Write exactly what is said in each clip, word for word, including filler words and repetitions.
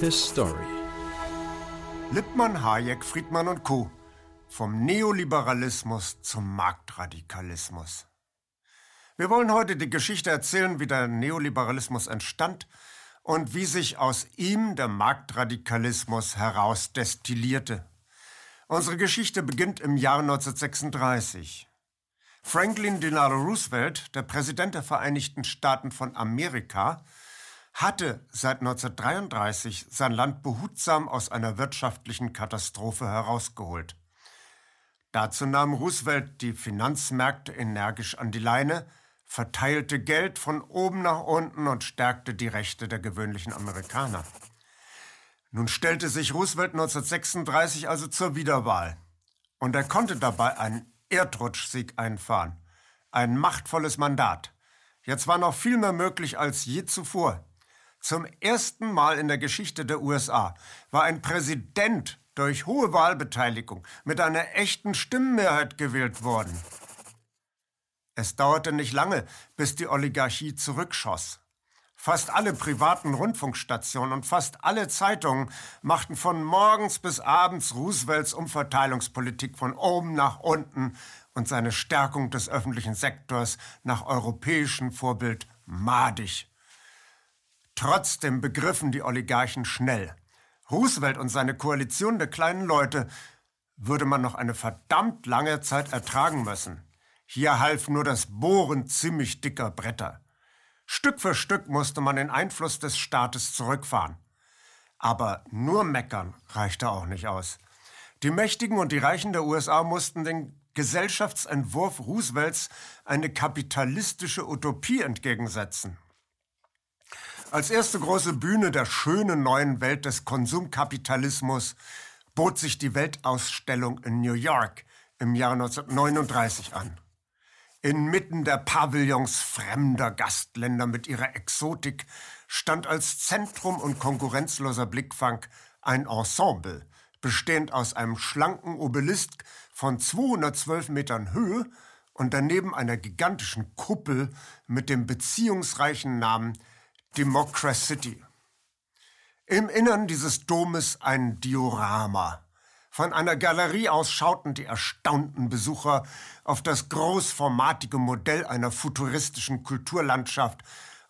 His Story. Lippmann, Hayek, Friedman und Co. Vom Neoliberalismus zum Marktradikalismus. Wir wollen heute die Geschichte erzählen, wie der Neoliberalismus entstand und wie sich aus ihm der Marktradikalismus herausdestillierte. Unsere Geschichte beginnt im Jahr neunzehnhundertsechsunddreißig. Franklin Delano Roosevelt, der Präsident der Vereinigten Staaten von Amerika, hatte seit neunzehnhundertdreiunddreißig sein Land behutsam aus einer wirtschaftlichen Katastrophe herausgeholt. Dazu nahm Roosevelt die Finanzmärkte energisch an die Leine, verteilte Geld von oben nach unten und stärkte die Rechte der gewöhnlichen Amerikaner. Nun stellte sich Roosevelt neunzehnhundertsechsunddreißig also zur Wiederwahl. Und er konnte dabei einen Erdrutschsieg einfahren. Ein machtvolles Mandat. Jetzt war noch viel mehr möglich als je zuvor. Zum ersten Mal in der Geschichte der U S A war ein Präsident durch hohe Wahlbeteiligung mit einer echten Stimmenmehrheit gewählt worden. Es dauerte nicht lange, bis die Oligarchie zurückschoss. Fast alle privaten Rundfunkstationen und fast alle Zeitungen machten von morgens bis abends Roosevelts Umverteilungspolitik von oben nach unten und seine Stärkung des öffentlichen Sektors nach europäischem Vorbild madig. Trotzdem begriffen die Oligarchen schnell: Roosevelt und seine Koalition der kleinen Leute würde man noch eine verdammt lange Zeit ertragen müssen. Hier half nur das Bohren ziemlich dicker Bretter. Stück für Stück musste man den Einfluss des Staates zurückfahren. Aber nur meckern reichte auch nicht aus. Die Mächtigen und die Reichen der U S A mussten den Gesellschaftsentwurf Roosevelts eine kapitalistische Utopie entgegensetzen. Als erste große Bühne der schönen neuen Welt des Konsumkapitalismus bot sich die Weltausstellung in New York im Jahr neunzehnhundertneununddreißig an. Inmitten der Pavillons fremder Gastländer mit ihrer Exotik stand als Zentrum und konkurrenzloser Blickfang ein Ensemble, bestehend aus einem schlanken Obelisk von zweihundertzwölf Metern Höhe und daneben einer gigantischen Kuppel mit dem beziehungsreichen Namen Democracy. Im Innern dieses Domes ein Diorama. Von einer Galerie aus schauten die erstaunten Besucher auf das großformatige Modell einer futuristischen Kulturlandschaft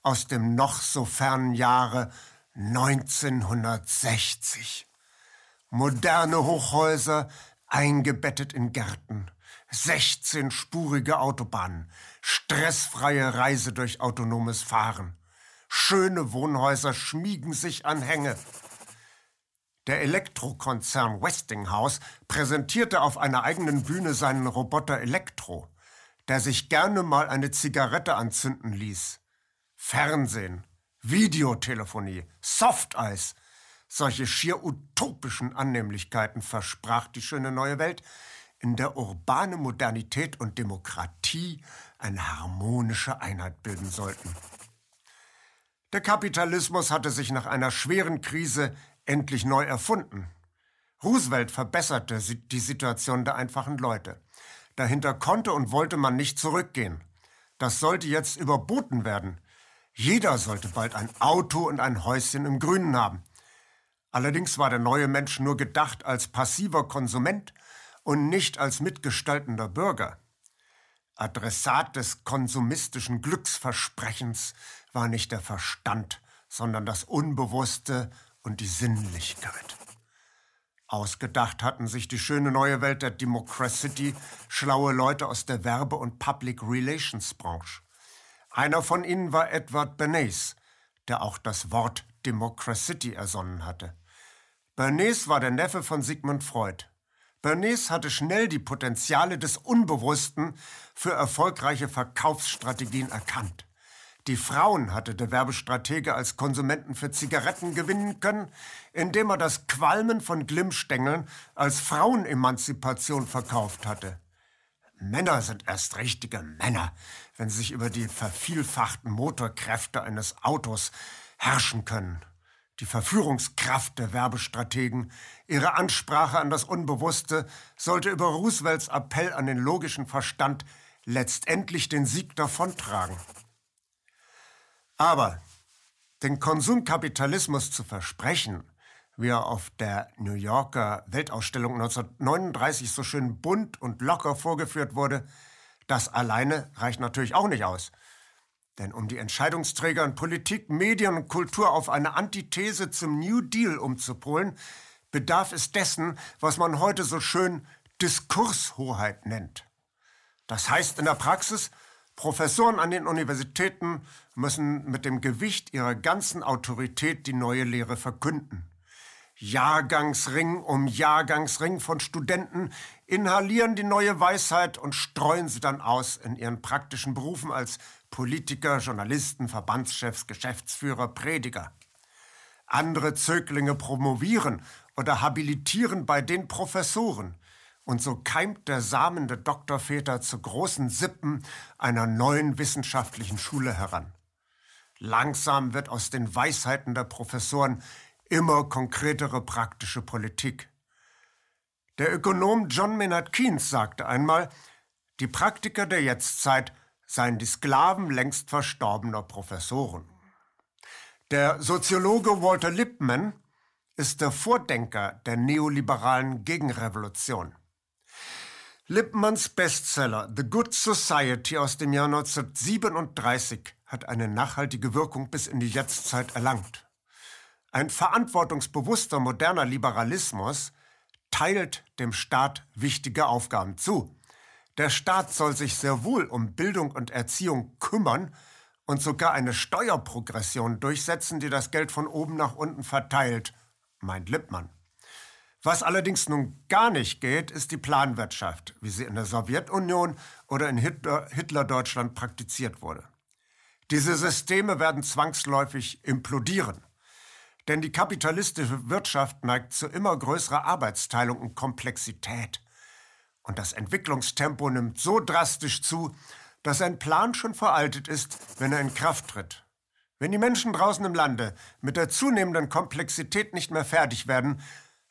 aus dem noch so fernen Jahre neunzehnhundertsechzig. Moderne Hochhäuser, eingebettet in Gärten, sechzehnspurige Autobahnen, stressfreie Reise durch autonomes Fahren. Schöne Wohnhäuser schmiegen sich an Hänge. Der Elektrokonzern Westinghouse präsentierte auf einer eigenen Bühne seinen Roboter Elektro, der sich gerne mal eine Zigarette anzünden ließ. Fernsehen, Videotelefonie, Softeis, solche schier utopischen Annehmlichkeiten versprach die schöne neue Welt, in der urbane Modernität und Demokratie eine harmonische Einheit bilden sollten. Der Kapitalismus hatte sich nach einer schweren Krise endlich neu erfunden. Roosevelt verbesserte die Situation der einfachen Leute. Dahinter konnte und wollte man nicht zurückgehen. Das sollte jetzt überboten werden. Jeder sollte bald ein Auto und ein Häuschen im Grünen haben. Allerdings war der neue Mensch nur gedacht als passiver Konsument und nicht als mitgestaltender Bürger. Adressat des konsumistischen Glücksversprechens war nicht der Verstand, sondern das Unbewusste und die Sinnlichkeit. Ausgedacht hatten sich die schöne neue Welt der Democracy schlaue Leute aus der Werbe- und Public Relations Branche. Einer von ihnen war Edward Bernays, der auch das Wort Democracy ersonnen hatte. Bernays war der Neffe von Sigmund Freud. Bernays hatte schnell die Potenziale des Unbewussten für erfolgreiche Verkaufsstrategien erkannt. Die Frauen hatte der Werbestratege als Konsumenten für Zigaretten gewinnen können, indem er das Qualmen von Glimmstängeln als Frauenemanzipation verkauft hatte. Männer sind erst richtige Männer, wenn sie sich über die vervielfachten Motorkräfte eines Autos herrschen können. Die Verführungskraft der Werbestrategen, ihre Ansprache an das Unbewusste, sollte über Roosevelts Appell an den logischen Verstand letztendlich den Sieg davontragen. Aber den Konsumkapitalismus zu versprechen, wie er auf der New Yorker Weltausstellung neunzehnhundertneununddreißig so schön bunt und locker vorgeführt wurde, das alleine reicht natürlich auch nicht aus. Denn um die Entscheidungsträger in Politik, Medien und Kultur auf eine Antithese zum New Deal umzupolen, bedarf es dessen, was man heute so schön Diskurshoheit nennt. Das heißt in der Praxis, Professoren an den Universitäten müssen mit dem Gewicht ihrer ganzen Autorität die neue Lehre verkünden. Jahrgangsring um Jahrgangsring von Studenten inhalieren die neue Weisheit und streuen sie dann aus in ihren praktischen Berufen als Politiker, Journalisten, Verbandschefs, Geschäftsführer, Prediger. Andere Zöglinge promovieren oder habilitieren bei den Professoren. Und so keimt der Samen der Doktorväter zu großen Sippen einer neuen wissenschaftlichen Schule heran. Langsam wird aus den Weisheiten der Professoren immer konkretere praktische Politik. Der Ökonom John Maynard Keynes sagte einmal, die Praktiker der Jetztzeit seien die Sklaven längst verstorbener Professoren. Der Soziologe Walter Lippmann ist der Vordenker der neoliberalen Gegenrevolution. Lippmanns Bestseller The Good Society aus dem Jahr neunzehnhundertsiebenunddreißig hat eine nachhaltige Wirkung bis in die Jetztzeit erlangt. Ein verantwortungsbewusster moderner Liberalismus teilt dem Staat wichtige Aufgaben zu. Der Staat soll sich sehr wohl um Bildung und Erziehung kümmern und sogar eine Steuerprogression durchsetzen, die das Geld von oben nach unten verteilt, meint Lippmann. Was allerdings nun gar nicht geht, ist die Planwirtschaft, wie sie in der Sowjetunion oder in Hitler-Deutschland praktiziert wurde. Diese Systeme werden zwangsläufig implodieren. Denn die kapitalistische Wirtschaft neigt zu immer größerer Arbeitsteilung und Komplexität. Und das Entwicklungstempo nimmt so drastisch zu, dass ein Plan schon veraltet ist, wenn er in Kraft tritt. Wenn die Menschen draußen im Lande mit der zunehmenden Komplexität nicht mehr fertig werden,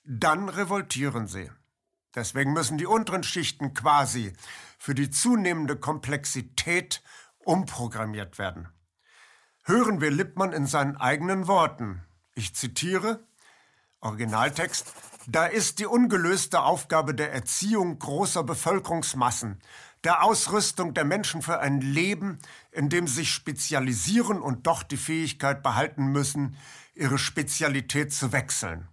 dann revoltieren sie. Deswegen müssen die unteren Schichten quasi für die zunehmende Komplexität umprogrammiert werden. Hören wir Lippmann in seinen eigenen Worten. Ich zitiere, Originaltext, da ist die ungelöste Aufgabe der Erziehung großer Bevölkerungsmassen, der Ausrüstung der Menschen für ein Leben, in dem sie sich spezialisieren und doch die Fähigkeit behalten müssen, ihre Spezialität zu wechseln.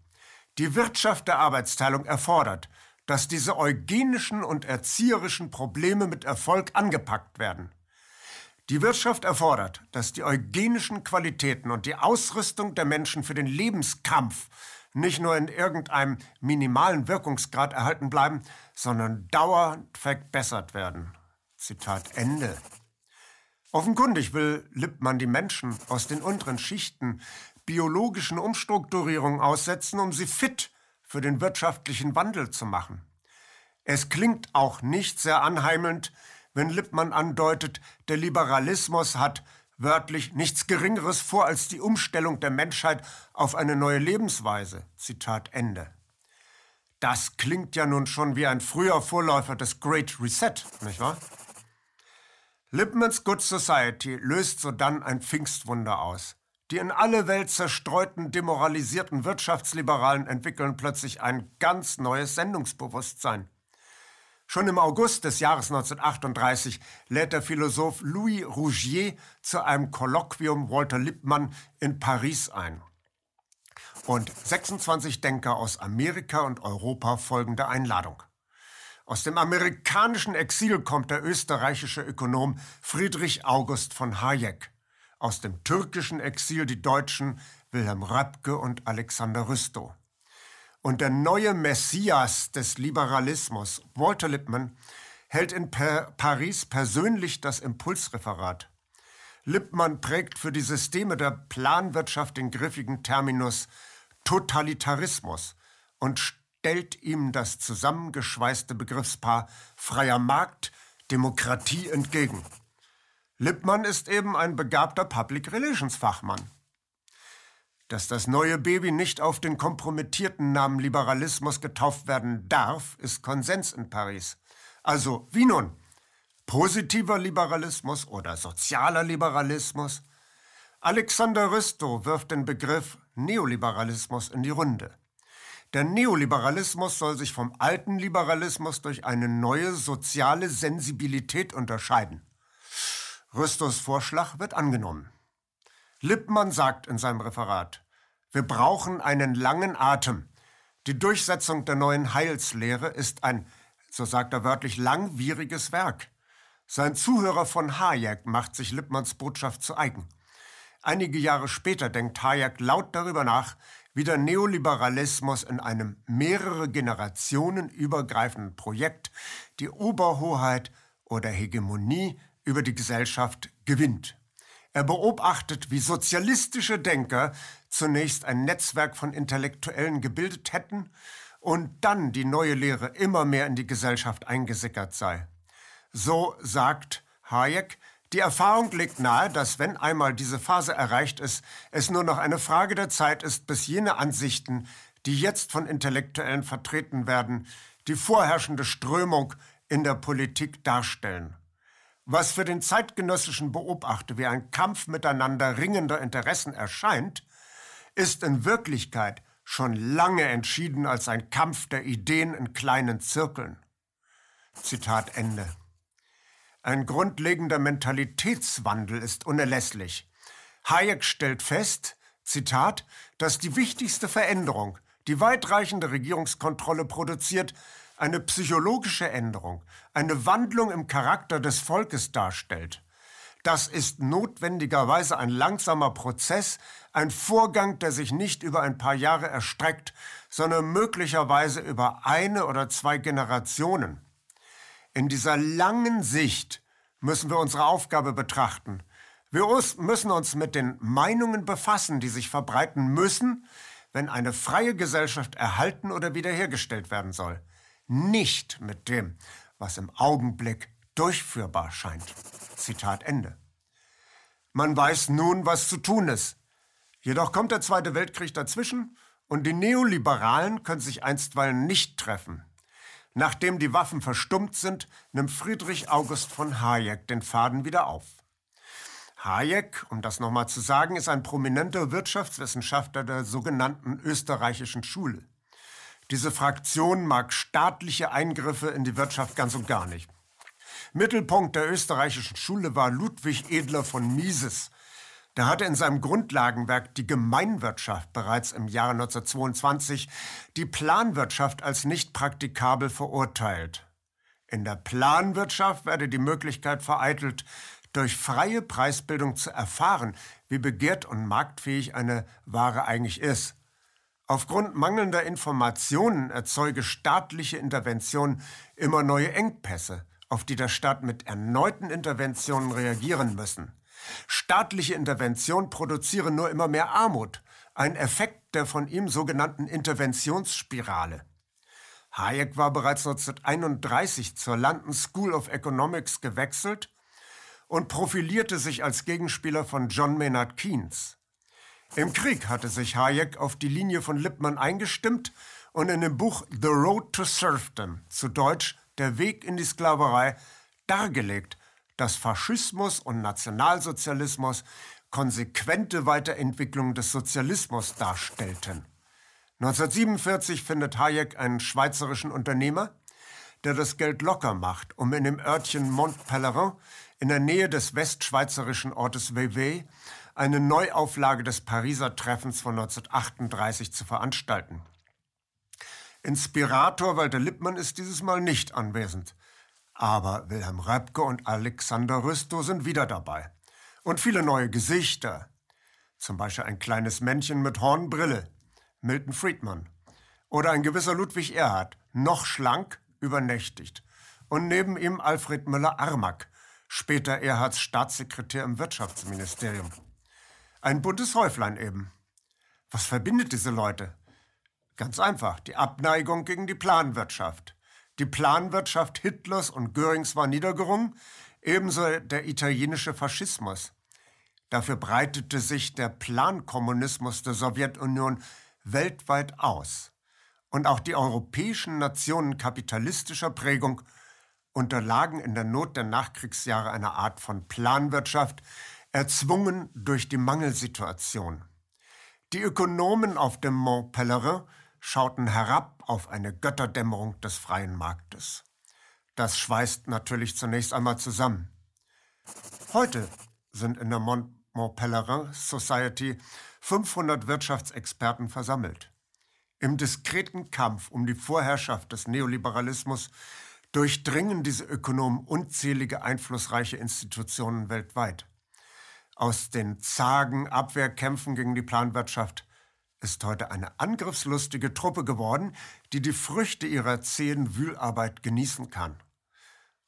Die Wirtschaft der Arbeitsteilung erfordert, dass diese eugenischen und erzieherischen Probleme mit Erfolg angepackt werden. Die Wirtschaft erfordert, dass die eugenischen Qualitäten und die Ausrüstung der Menschen für den Lebenskampf nicht nur in irgendeinem minimalen Wirkungsgrad erhalten bleiben, sondern dauernd verbessert werden. Zitat Ende. Offenkundig will Lippmann die Menschen aus den unteren Schichten biologischen Umstrukturierungen aussetzen, um sie fit für den wirtschaftlichen Wandel zu machen. Es klingt auch nicht sehr anheimelnd, wenn Lippmann andeutet, der Liberalismus hat wörtlich nichts Geringeres vor als die Umstellung der Menschheit auf eine neue Lebensweise. Zitat Ende. Das klingt ja nun schon wie ein früher Vorläufer des Great Reset, nicht wahr? Lippmanns Good Society löst sodann ein Pfingstwunder aus. Die in alle Welt zerstreuten, demoralisierten Wirtschaftsliberalen entwickeln plötzlich ein ganz neues Sendungsbewusstsein. Schon im August des Jahres neunzehnhundertachtunddreißig lädt der Philosoph Louis Rougier zu einem Kolloquium Walter Lippmann in Paris ein. Und sechsundzwanzig Denker aus Amerika und Europa folgen der Einladung. Aus dem amerikanischen Exil kommt der österreichische Ökonom Friedrich August von Hayek. Aus dem türkischen Exil die Deutschen Wilhelm Röpke und Alexander Rüstow. Und der neue Messias des Liberalismus, Walter Lippmann, hält in Paris persönlich das Impulsreferat. Lippmann prägt für die Systeme der Planwirtschaft den griffigen Terminus Totalitarismus und stellt ihm das zusammengeschweißte Begriffspaar freier Markt, Demokratie entgegen. Lippmann ist eben ein begabter Public Relations Fachmann. Dass das neue Baby nicht auf den kompromittierten Namen Liberalismus getauft werden darf, ist Konsens in Paris. Also, wie nun? Positiver Liberalismus oder sozialer Liberalismus? Alexander Rüstow wirft den Begriff Neoliberalismus in die Runde. Der Neoliberalismus soll sich vom alten Liberalismus durch eine neue soziale Sensibilität unterscheiden. Rüstows Vorschlag wird angenommen. Lippmann sagt in seinem Referat, wir brauchen einen langen Atem. Die Durchsetzung der neuen Heilslehre ist ein, so sagt er wörtlich, langwieriges Werk. Sein Zuhörer von Hayek macht sich Lippmanns Botschaft zu eigen. Einige Jahre später denkt Hayek laut darüber nach, wie der Neoliberalismus in einem mehrere Generationen übergreifenden Projekt die Oberhoheit oder Hegemonie über die Gesellschaft gewinnt. Er beobachtet, wie sozialistische Denker zunächst ein Netzwerk von Intellektuellen gebildet hätten und dann die neue Lehre immer mehr in die Gesellschaft eingesickert sei. So sagt Hayek, die Erfahrung legt nahe, dass, wenn einmal diese Phase erreicht ist, es nur noch eine Frage der Zeit ist, bis jene Ansichten, die jetzt von Intellektuellen vertreten werden, die vorherrschende Strömung in der Politik darstellen. Was für den zeitgenössischen Beobachter wie ein Kampf miteinander ringender Interessen erscheint, ist in Wirklichkeit schon lange entschieden als ein Kampf der Ideen in kleinen Zirkeln. Zitat Ende. Ein grundlegender Mentalitätswandel ist unerlässlich. Hayek stellt fest, Zitat, dass die wichtigste Veränderung, die weitreichende Regierungskontrolle produziert, eine psychologische Änderung, eine Wandlung im Charakter des Volkes darstellt. Das ist notwendigerweise ein langsamer Prozess, ein Vorgang, der sich nicht über ein paar Jahre erstreckt, sondern möglicherweise über eine oder zwei Generationen. In dieser langen Sicht müssen wir unsere Aufgabe betrachten. Wir müssen uns mit den Meinungen befassen, die sich verbreiten müssen, wenn eine freie Gesellschaft erhalten oder wiederhergestellt werden soll. Nicht mit dem, was im Augenblick durchführbar scheint. Zitat Ende. Man weiß nun, was zu tun ist. Jedoch kommt der Zweite Weltkrieg dazwischen und die Neoliberalen können sich einstweilen nicht treffen. Nachdem die Waffen verstummt sind, nimmt Friedrich August von Hayek den Faden wieder auf. Hayek, um das nochmal zu sagen, ist ein prominenter Wirtschaftswissenschaftler der sogenannten österreichischen Schule. Diese Fraktion mag staatliche Eingriffe in die Wirtschaft ganz und gar nicht. Mittelpunkt der österreichischen Schule war Ludwig Edler von Mises. Der hatte in seinem Grundlagenwerk Die Gemeinwirtschaft bereits im Jahre neunzehnhundertzweiundzwanzig die Planwirtschaft als nicht praktikabel verurteilt. In der Planwirtschaft werde die Möglichkeit vereitelt, durch freie Preisbildung zu erfahren, wie begehrt und marktfähig eine Ware eigentlich ist. Aufgrund mangelnder Informationen erzeuge staatliche Intervention immer neue Engpässe, auf die der Staat mit erneuten Interventionen reagieren müssen. Staatliche Intervention produziere nur immer mehr Armut, ein Effekt der von ihm sogenannten Interventionsspirale. Hayek war bereits neunzehnhunderteinunddreißig zur London School of Economics gewechselt und profilierte sich als Gegenspieler von John Maynard Keynes. Im Krieg hatte sich Hayek auf die Linie von Lippmann eingestimmt und in dem Buch The Road to Serfdom, zu Deutsch Der Weg in die Sklaverei, dargelegt, dass Faschismus und Nationalsozialismus konsequente Weiterentwicklung des Sozialismus darstellten. neunzehnhundertsiebenundvierzig findet Hayek einen schweizerischen Unternehmer, der das Geld locker macht, um in dem Örtchen Mont Pelerin in der Nähe des westschweizerischen Ortes Vevey eine Neuauflage des Pariser Treffens von neunzehnhundertachtunddreißig zu veranstalten. Inspirator Walter Lippmann ist dieses Mal nicht anwesend. Aber Wilhelm Röpke und Alexander Rüstow sind wieder dabei. Und viele neue Gesichter. Zum Beispiel ein kleines Männchen mit Hornbrille, Milton Friedman. Oder ein gewisser Ludwig Erhard, noch schlank, übernächtigt. Und neben ihm Alfred Müller-Armack, später Erhards Staatssekretär im Wirtschaftsministerium. Ein buntes Häuflein eben. Was verbindet diese Leute? Ganz einfach, die Abneigung gegen die Planwirtschaft. Die Planwirtschaft Hitlers und Görings war niedergerungen, ebenso der italienische Faschismus. Dafür breitete sich der Plankommunismus der Sowjetunion weltweit aus. Und auch die europäischen Nationen kapitalistischer Prägung unterlagen in der Not der Nachkriegsjahre einer Art von Planwirtschaft, erzwungen durch die Mangelsituation. Die Ökonomen auf dem Mont Pelerin schauten herab auf eine Götterdämmerung des freien Marktes. Das schweißt natürlich zunächst einmal zusammen. Heute sind in der Mont Pelerin Society fünfhundert Wirtschaftsexperten versammelt. Im diskreten Kampf um die Vorherrschaft des Neoliberalismus durchdringen diese Ökonomen unzählige einflussreiche Institutionen weltweit. Aus den zagen Abwehrkämpfen gegen die Planwirtschaft ist heute eine angriffslustige Truppe geworden, die die Früchte ihrer zähen Wühlarbeit genießen kann.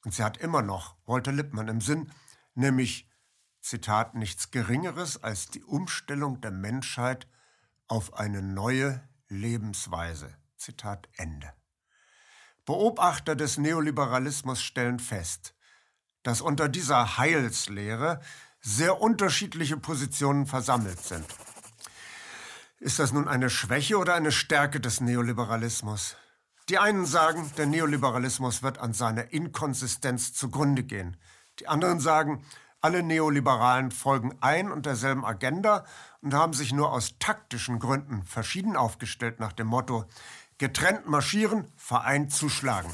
Und sie hat immer noch Walter Lippmann im Sinn, nämlich, Zitat, nichts Geringeres als die Umstellung der Menschheit auf eine neue Lebensweise. Zitat Ende. Beobachter des Neoliberalismus stellen fest, dass unter dieser Heilslehre sehr unterschiedliche Positionen versammelt sind. Ist das nun eine Schwäche oder eine Stärke des Neoliberalismus? Die einen sagen, der Neoliberalismus wird an seiner Inkonsistenz zugrunde gehen. Die anderen sagen, alle Neoliberalen folgen ein und derselben Agenda und haben sich nur aus taktischen Gründen verschieden aufgestellt nach dem Motto: Getrennt marschieren, vereint zuschlagen.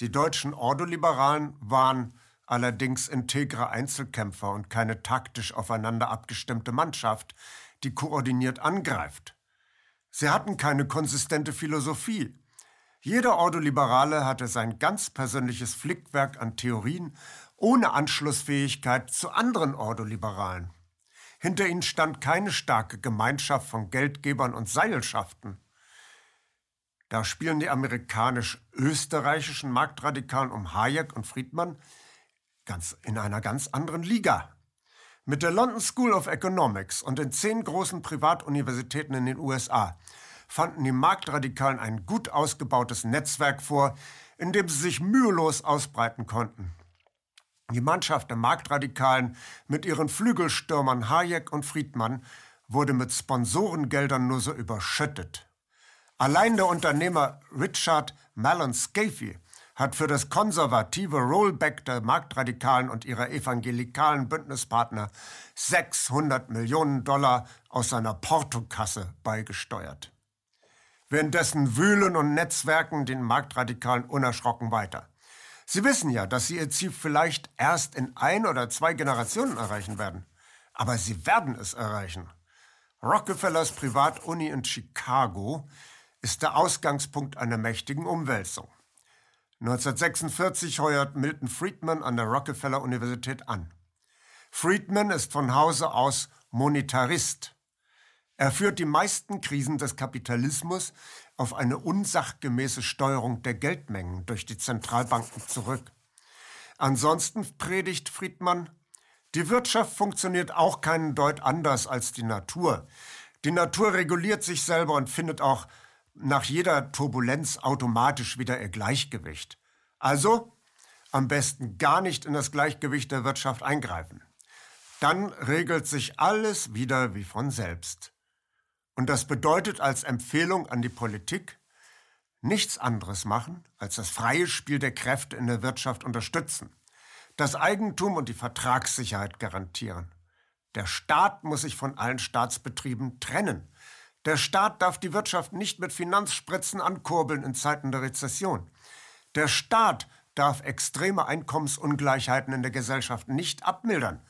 Die deutschen Ordoliberalen waren allerdings integre Einzelkämpfer und keine taktisch aufeinander abgestimmte Mannschaft, die koordiniert angreift. Sie hatten keine konsistente Philosophie. Jeder Ordoliberale hatte sein ganz persönliches Flickwerk an Theorien ohne Anschlussfähigkeit zu anderen Ordoliberalen. Hinter ihnen stand keine starke Gemeinschaft von Geldgebern und Seilschaften. Da spielen die amerikanisch-österreichischen Marktradikalen um Hayek und Friedman ganz in einer ganz anderen Liga. Mit der London School of Economics und den zehn großen Privatuniversitäten in den U S A fanden die Marktradikalen ein gut ausgebautes Netzwerk vor, in dem sie sich mühelos ausbreiten konnten. Die Mannschaft der Marktradikalen mit ihren Flügelstürmern Hayek und Friedman wurde mit Sponsorengeldern nur so überschüttet. Allein der Unternehmer Richard Mellon Scaife hat für das konservative Rollback der Marktradikalen und ihrer evangelikalen Bündnispartner sechshundert Millionen Dollar aus seiner Portokasse beigesteuert. Währenddessen wühlen und netzwerken den Marktradikalen unerschrocken weiter. Sie wissen ja, dass sie ihr Ziel vielleicht erst in ein oder zwei Generationen erreichen werden. Aber sie werden es erreichen. Rockefellers Privatuni in Chicago ist der Ausgangspunkt einer mächtigen Umwälzung. neunzehnhundertsechsundvierzig heuert Milton Friedman an der Rockefeller-Universität an. Friedman ist von Hause aus Monetarist. Er führt die meisten Krisen des Kapitalismus auf eine unsachgemäße Steuerung der Geldmengen durch die Zentralbanken zurück. Ansonsten predigt Friedman: Die Wirtschaft funktioniert auch keinen Deut anders als die Natur. Die Natur reguliert sich selber und findet auch nach jeder Turbulenz automatisch wieder ihr Gleichgewicht. Also am besten gar nicht in das Gleichgewicht der Wirtschaft eingreifen. Dann regelt sich alles wieder wie von selbst. Und das bedeutet als Empfehlung an die Politik, nichts anderes machen, als das freie Spiel der Kräfte in der Wirtschaft unterstützen, das Eigentum und die Vertragssicherheit garantieren. Der Staat muss sich von allen Staatsbetrieben trennen. Der Staat darf die Wirtschaft nicht mit Finanzspritzen ankurbeln in Zeiten der Rezession. Der Staat darf extreme Einkommensungleichheiten in der Gesellschaft nicht abmildern.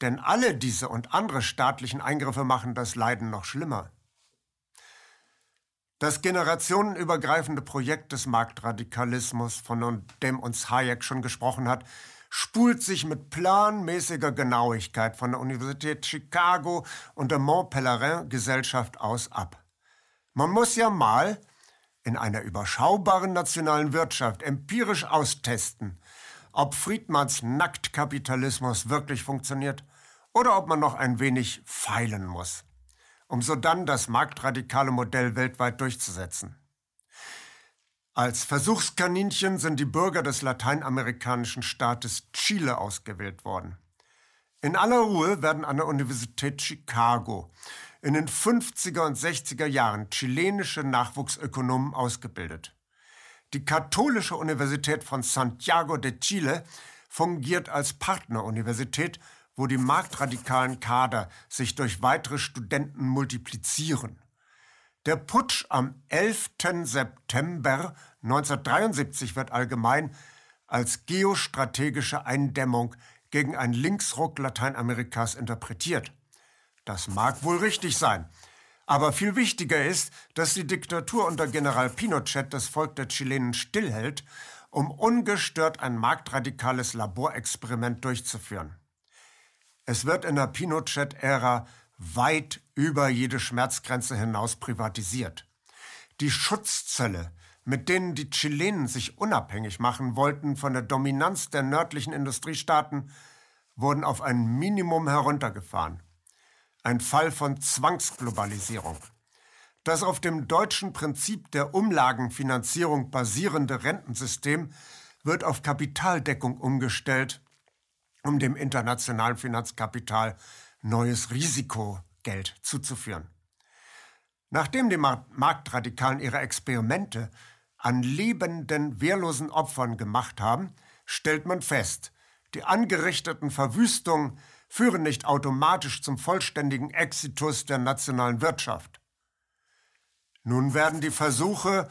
Denn alle diese und andere staatlichen Eingriffe machen das Leiden noch schlimmer. Das generationenübergreifende Projekt des Marktradikalismus, von dem uns Hayek schon gesprochen hat, spult sich mit planmäßiger Genauigkeit von der Universität Chicago und der Mont Pelerin-Gesellschaft aus ab. Man muss ja mal in einer überschaubaren nationalen Wirtschaft empirisch austesten, ob Friedmans Nacktkapitalismus wirklich funktioniert oder ob man noch ein wenig feilen muss, um so dann das marktradikale Modell weltweit durchzusetzen. Als Versuchskaninchen sind die Bürger des lateinamerikanischen Staates Chile ausgewählt worden. In aller Ruhe werden an der Universität Chicago in den fünfziger und sechziger Jahren chilenische Nachwuchsökonomen ausgebildet. Die katholische Universität von Santiago de Chile fungiert als Partneruniversität, wo die marktradikalen Kader sich durch weitere Studenten multiplizieren. Der Putsch am elften September neunzehnhundertdreiundsiebzig wird allgemein als geostrategische Eindämmung gegen einen Linksruck Lateinamerikas interpretiert. Das mag wohl richtig sein. Aber viel wichtiger ist, dass die Diktatur unter General Pinochet das Volk der Chilenen stillhält, um ungestört ein marktradikales Laborexperiment durchzuführen. Es wird in der Pinochet-Ära weit über jede Schmerzgrenze hinaus privatisiert. Die Schutzzölle, mit denen die Chilenen sich unabhängig machen wollten von der Dominanz der nördlichen Industriestaaten, wurden auf ein Minimum heruntergefahren. Ein Fall von Zwangsglobalisierung. Das auf dem deutschen Prinzip der Umlagenfinanzierung basierende Rentensystem wird auf Kapitaldeckung umgestellt, um dem internationalen Finanzkapital neues Risikogeld zuzuführen. Nachdem die Marktradikalen ihre Experimente an lebenden, wehrlosen Opfern gemacht haben, stellt man fest, die angerichteten Verwüstungen führen nicht automatisch zum vollständigen Exitus der nationalen Wirtschaft. Nun werden die Versuche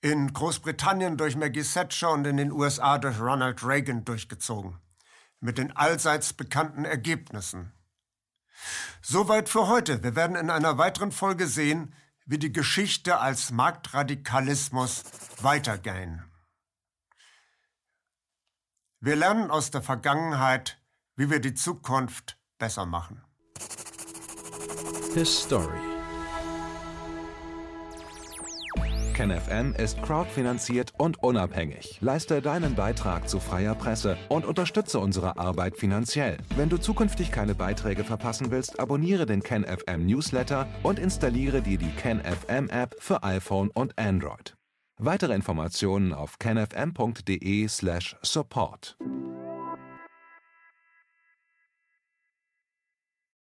in Großbritannien durch Maggie Thatcher und in den U S A durch Ronald Reagan durchgezogen. Mit den allseits bekannten Ergebnissen. Soweit für heute. Wir werden in einer weiteren Folge sehen, wie die Geschichte als Marktradikalismus weitergehen. Wir lernen aus der Vergangenheit, wie wir die Zukunft besser machen. His Story. KenFM ist crowdfinanziert und unabhängig. Leiste deinen Beitrag zu freier Presse und unterstütze unsere Arbeit finanziell. Wenn du zukünftig keine Beiträge verpassen willst, abonniere den KenFM Newsletter und installiere dir die KenFM App für iPhone und Android. Weitere Informationen auf kenfm punkt de slash support.